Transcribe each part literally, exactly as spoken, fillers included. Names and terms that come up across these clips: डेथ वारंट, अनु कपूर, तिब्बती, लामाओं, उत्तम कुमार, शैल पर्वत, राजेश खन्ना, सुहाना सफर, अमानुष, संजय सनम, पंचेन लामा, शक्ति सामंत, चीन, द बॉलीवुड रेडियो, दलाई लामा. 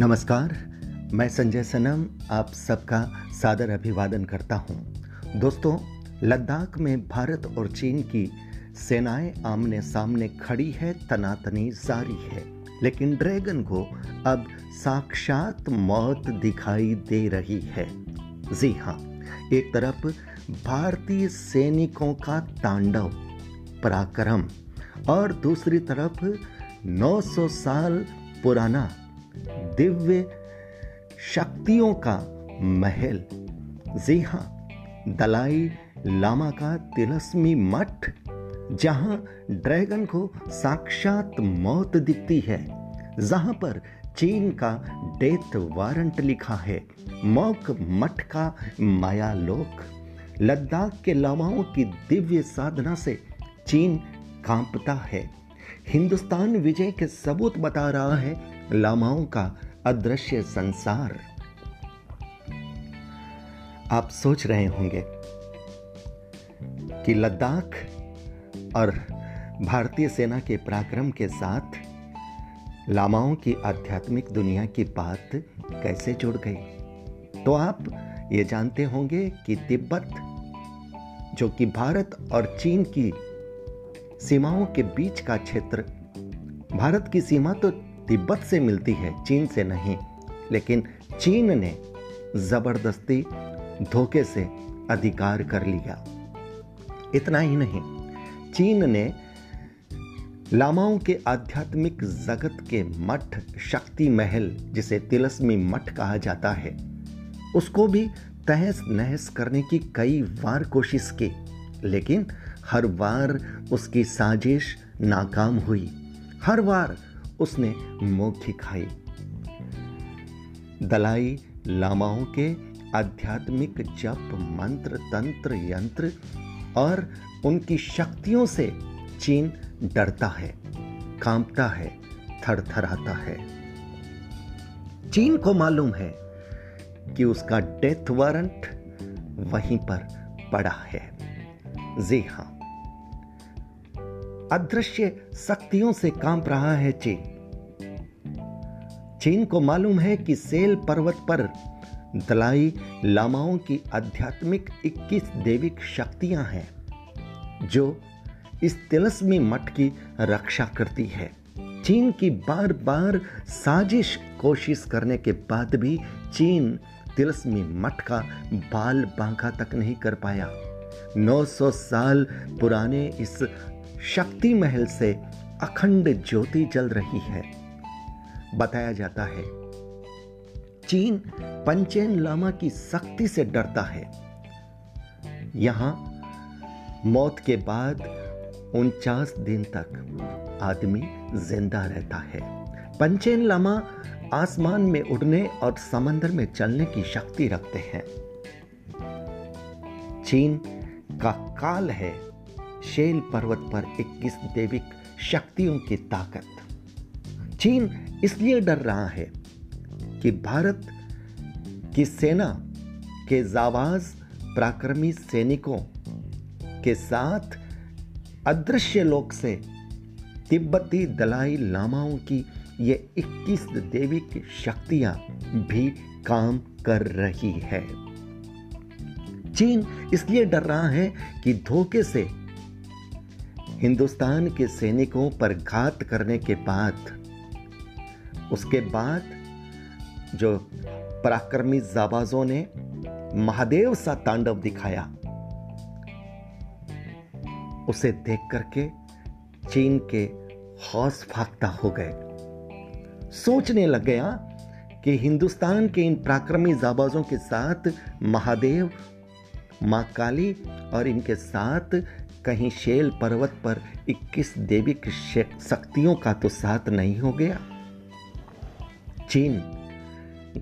नमस्कार, मैं संजय सनम आप सबका सादर अभिवादन करता हूं। दोस्तों, लद्दाख में भारत और चीन की सेनाएं आमने सामने खड़ी है, तनातनी जारी है, लेकिन ड्रैगन को अब साक्षात मौत दिखाई दे रही है। जी हाँ, एक तरफ भारतीय सैनिकों का तांडव पराक्रम और दूसरी तरफ नौ सौ साल पुराना दिव्य शक्तियों का महल। जी हाँ, दलाई लामा का तिलस्मी मठ, जहां ड्रैगन को साक्षात मौत दिखती है, जहां पर चीन का डेथ वारंट लिखा है, मौक मठ का मायालोक। लद्दाख के लामाओं की दिव्य साधना से चीन कांपता है। हिंदुस्तान विजय के सबूत बता रहा है लामाओं का अदृश्य संसार। आप सोच रहे होंगे कि लद्दाख और भारतीय सेना के पराक्रम के साथ लामाओं की आध्यात्मिक दुनिया की बात कैसे जुड़ गई। तो आप ये जानते होंगे कि तिब्बत, जो कि भारत और चीन की सीमाओं के बीच का क्षेत्र, भारत की सीमा तो तिब्बत से मिलती है, चीन से नहीं, लेकिन चीन ने जबरदस्ती धोखे से अधिकार कर लिया। इतना ही नहीं, चीन ने लामाओं के आध्यात्मिक जगत के मठ शक्ति महल, जिसे तिलस्मी मठ कहा जाता है, उसको भी तहस नहस करने की कई बार कोशिश की, लेकिन हर बार उसकी साजिश नाकाम हुई। हर बार उसने मौखी खाई। दलाई लामाओं के आध्यात्मिक जप मंत्र तंत्र यंत्र और उनकी शक्तियों से चीन डरता है, कांपता है, थरथराता है। चीन को मालूम है कि उसका डेथ वारंट वहीं पर पड़ा है। जी हां, अदृश्य शक्तियों से कांप रहा है चीन। चीन को मालूम है कि शैल पर्वत पर दलाई लामाओं की आध्यात्मिक इक्कीस देविक शक्तियां हैं, जो इस तिलस्मी मठ की रक्षा करती है। चीन की बार बार साजिश कोशिश करने के बाद भी चीन तिलस्मी मठ का बाल बांका तक नहीं कर पाया। नौ सौ साल पुराने इस शक्ति महल से अखंड ज्योति जल रही है। बताया जाता है चीन पंचेन लामा की शक्ति से डरता है। यहां मौत के बाद उनचास दिन तक आदमी जिंदा रहता है। पंचेन लामा आसमान में उड़ने और समंदर में चलने की शक्ति रखते हैं। चीन का काल है शैल पर्वत पर इक्कीस देविक शक्तियों की ताकत। चीन इसलिए डर रहा है कि भारत की सेना के जाबाज पराक्रमी सैनिकों के साथ अदृश्य लोक से तिब्बती दलाई लामाओं की ये इक्कीस देविक शक्तियां भी काम कर रही है। चीन इसलिए डर रहा है कि धोखे से हिंदुस्तान के सैनिकों पर घात करने के बाद उसके बाद जो पराक्रमी जाबाजों ने महादेव सा तांडव दिखाया, उसे देख करके चीन के हौस फाख्ता हो गए। सोचने लग गया कि हिंदुस्तान के इन पराक्रमी जाबाजों के साथ महादेव, मां काली और इनके साथ कहीं शैल पर्वत पर इक्कीस देविक शक्तियों का तो साथ नहीं हो गया। चीन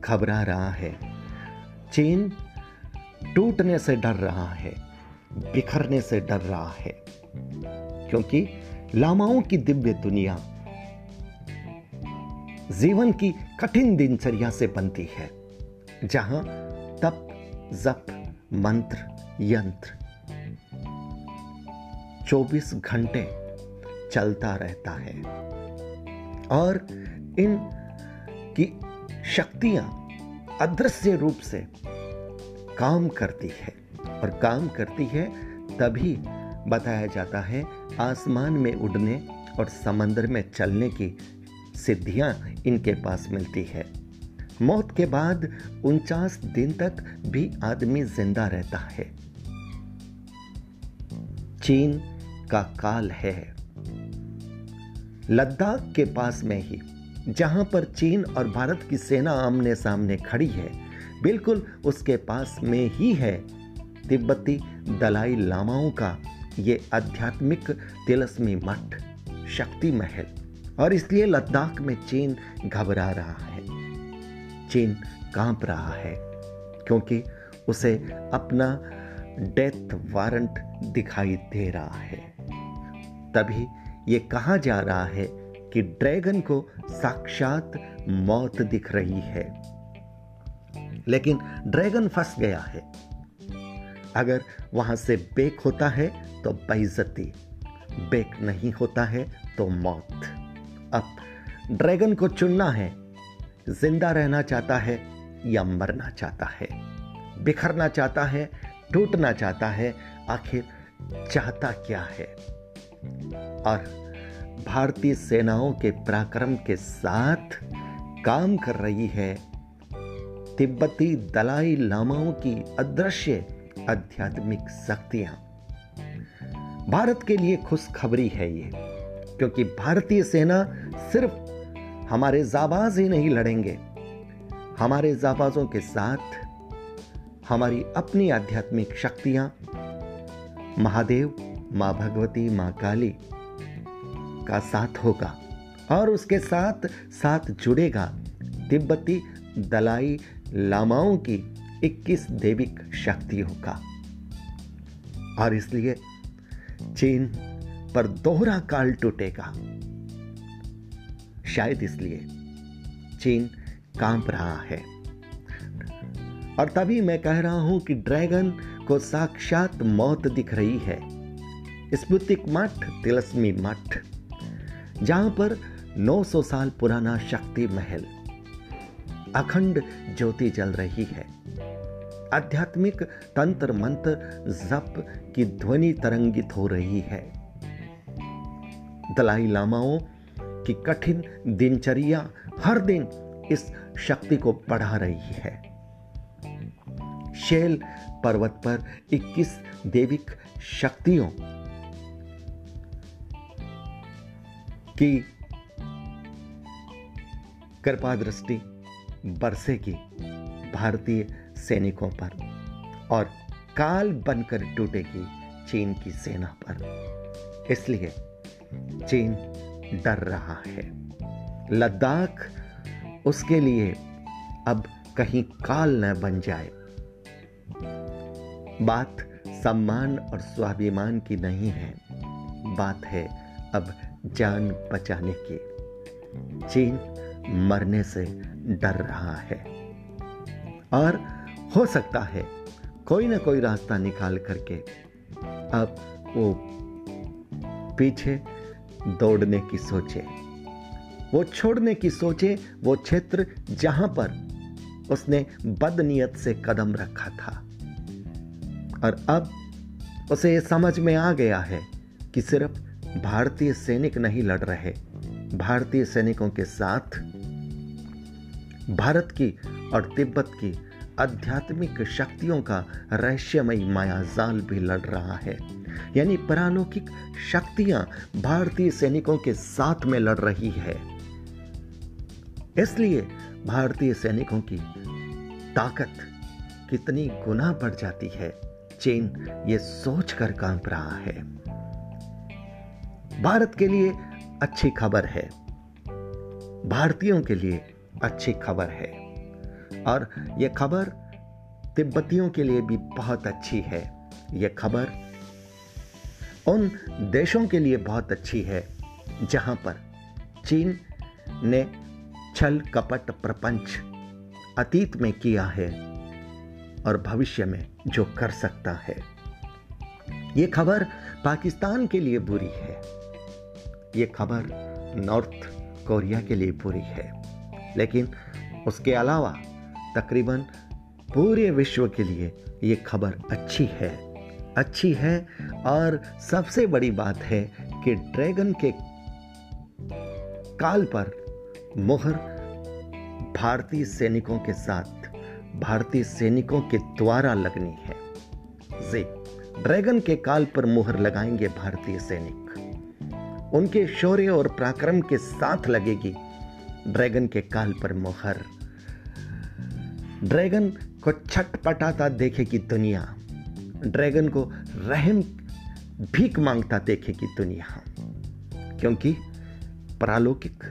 घबरा रहा है। चीन टूटने से डर रहा है, बिखरने से डर रहा है, क्योंकि लामाओं की दिव्य दुनिया जीवन की कठिन दिनचर्या से बनती है, जहां तप जप मंत्र यंत्र चौबीस घंटे चलता रहता है और इन की शक्तियाँ अदृश्य रूप से काम करती है, और काम करती है तभी बताया जाता है आसमान में उड़ने और समंदर में चलने की सिद्धियाँ इनके पास मिलती है। मौत के बाद उनचास दिन तक भी आदमी जिंदा रहता है। चीन का काल है लद्दाख के पास में ही, जहां पर चीन और भारत की सेना आमने सामने खड़ी है। बिल्कुल उसके पास में ही है तिब्बती दलाई लामाओं का ये आध्यात्मिक तिलस्मी मठ, शक्ति महल, और इसलिए लद्दाख में चीन घबरा रहा है, चीन कांप रहा है, क्योंकि उसे अपना डेथ वारंट दिखाई दे रहा है। तभी ये कहा जा रहा है कि ड्रैगन को साक्षात मौत दिख रही है, लेकिन ड्रैगन फंस गया है। अगर वहां से बेक होता है तो बेइज्जती, बेक नहीं होता है तो मौत। अब ड्रैगन को चुनना है, जिंदा रहना चाहता है या मरना चाहता है, बिखरना चाहता है, टूटना चाहता है, आखिर चाहता क्या है। और भारतीय सेनाओं के पराक्रम के साथ काम कर रही है तिब्बती दलाई लामाओं की अदृश्य आध्यात्मिक शक्तियां। भारत के लिए खुशखबरी है ये, क्योंकि भारतीय सेना सिर्फ हमारे जाबाज ही नहीं लड़ेंगे, हमारे जाबाजों के साथ हमारी अपनी आध्यात्मिक शक्तियां महादेव, मां भगवती, मां काली का साथ होगा, और उसके साथ साथ जुड़ेगा तिब्बती दलाई लामाओं की इक्कीस देविक शक्तियों का। और इसलिए चीन पर दोहरा काल टूटेगा, शायद इसलिए चीन कांप रहा है। और तभी मैं कह रहा हूं कि ड्रैगन को साक्षात मौत दिख रही है। स्मृतिक मठ, तिलस्मी मठ, जहां पर नौ सौ साल पुराना शक्ति महल, अखंड ज्योति जल रही है, आध्यात्मिक तंत्र मंत्र जप की ध्वनि तरंगित हो रही है। दलाई लामाओं की कठिन दिनचर्या हर दिन इस शक्ति को बढ़ा रही है। शैल पर्वत पर इक्कीस देविक शक्तियों की कृपा दृष्टि बरसेगी भारतीय सैनिकों पर, और काल बनकर टूटेगी चीन की सेना पर। इसलिए चीन डर रहा है। लद्दाख उसके लिए अब कहीं काल न बन जाए। बात सम्मान और स्वाभिमान की नहीं है, बात है अब जान बचाने की। चीन मरने से डर रहा है, और हो सकता है कोई ना कोई रास्ता निकाल करके अब वो पीछे दौड़ने की सोचे, वो छोड़ने की सोचे वो क्षेत्र जहां पर उसने बदनीयत से कदम रखा था। और अब उसे समझ में आ गया है कि सिर्फ भारतीय सैनिक नहीं लड़ रहे, भारतीय सैनिकों के साथ भारत की और तिब्बत की आध्यात्मिक शक्तियों का रहस्यमय मायाजाल भी लड़ रहा है। यानी परालौकिक शक्तियां भारतीय सैनिकों के साथ में लड़ रही है। इसलिए भारतीय सैनिकों की ताकत कितनी गुना बढ़ जाती है, चीन ये सोच कर कांप रहा है। भारत के लिए अच्छी खबर है, भारतीयों के लिए अच्छी खबर है, और यह खबर तिब्बतियों के लिए भी बहुत अच्छी है। यह खबर उन देशों के लिए बहुत अच्छी है जहां पर चीन ने छल कपट प्रपंच अतीत में किया है और भविष्य में जो कर सकता है। यह खबर पाकिस्तान के लिए बुरी है, यह खबर नॉर्थ कोरिया के लिए बुरी है, लेकिन उसके अलावा तकरीबन पूरे विश्व के लिए ये खबर अच्छी है अच्छी है और सबसे बड़ी बात है कि ड्रैगन के काल पर मोहर भारतीय सैनिकों के साथ भारतीय सैनिकों के द्वारा लगनी है। जी, ड्रैगन के काल पर मोहर लगाएंगे भारतीय सैनिक, उनके शौर्य और पराक्रम के साथ लगेगी ड्रैगन के काल पर मोहर। ड्रैगन को छटपटाता देखेगी दुनिया, ड्रैगन को रहम भीख मांगता देखेगी दुनिया, क्योंकि पारलौकिक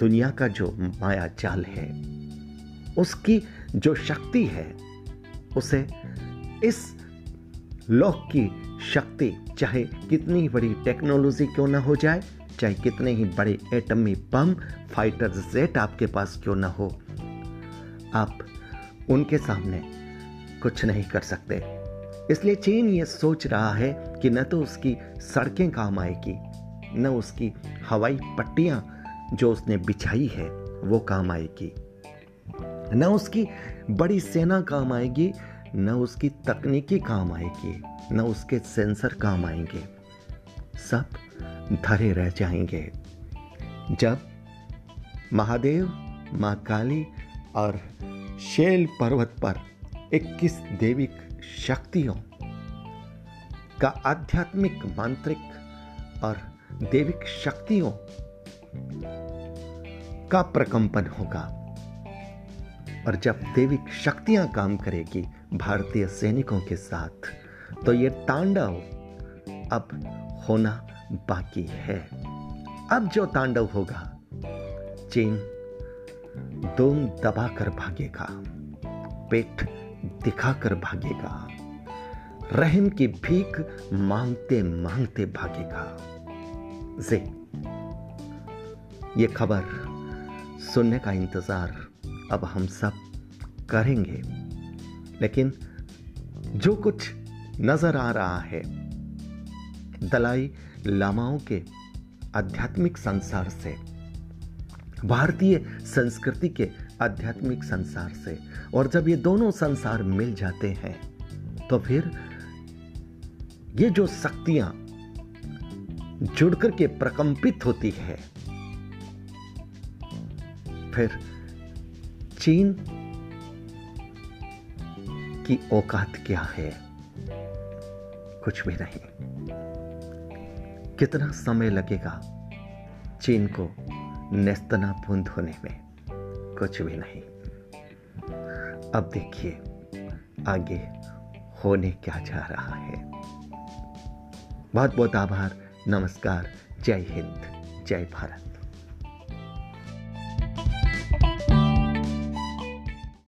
दुनिया का जो माया जाल है, उसकी जो शक्ति है, उसे इस लोक की शक्ति चाहे कितनी बड़ी टेक्नोलॉजी क्यों ना हो जाए, चाहे कितने ही बड़े एटमी बम फाइटर जेट आपके पास क्यों ना हो, आप उनके सामने कुछ नहीं कर सकते। इसलिए चीन ये सोच रहा है कि न तो उसकी सड़कें काम आएगी, न उसकी हवाई पट्टियां जो उसने बिछाई है वो काम आएगी, न उसकी बड़ी सेना काम आएगी, न उसकी तकनीकी काम आएगी, न उसके सेंसर काम आएंगे, सब धरे रह जाएंगे। जब महादेव, मां काली और शैल पर्वत पर इक्कीस देविक शक्तियों का आध्यात्मिक, मांत्रिक और देविक शक्तियों का प्रकंपन होगा, और जब देविक शक्तियां काम करेगी भारतीय सैनिकों के साथ, तो ये तांडव अब होना बाकी है। अब जो तांडव होगा, चीन दुम दबा कर भागेगा, पेट दिखा कर भागेगा, रहम की भीख मांगते मांगते भागेगा। जे ये खबर सुनने का इंतजार अब हम सब करेंगे, लेकिन जो कुछ नजर आ रहा है दलाई लामाओं के आध्यात्मिक संसार से, भारतीय संस्कृति के आध्यात्मिक संसार से, और जब ये दोनों संसार मिल जाते हैं तो फिर ये जो शक्तियां जुड़कर के प्रकंपित होती है, फिर चीन की औकात क्या है? कुछ भी नहीं। कितना समय लगेगा चीन को नेस्तनाबूंद होने में? कुछ भी नहीं। अब देखिए आगे होने क्या जा रहा है। बहुत बहुत आभार, नमस्कार, जय हिंद, जय भारत।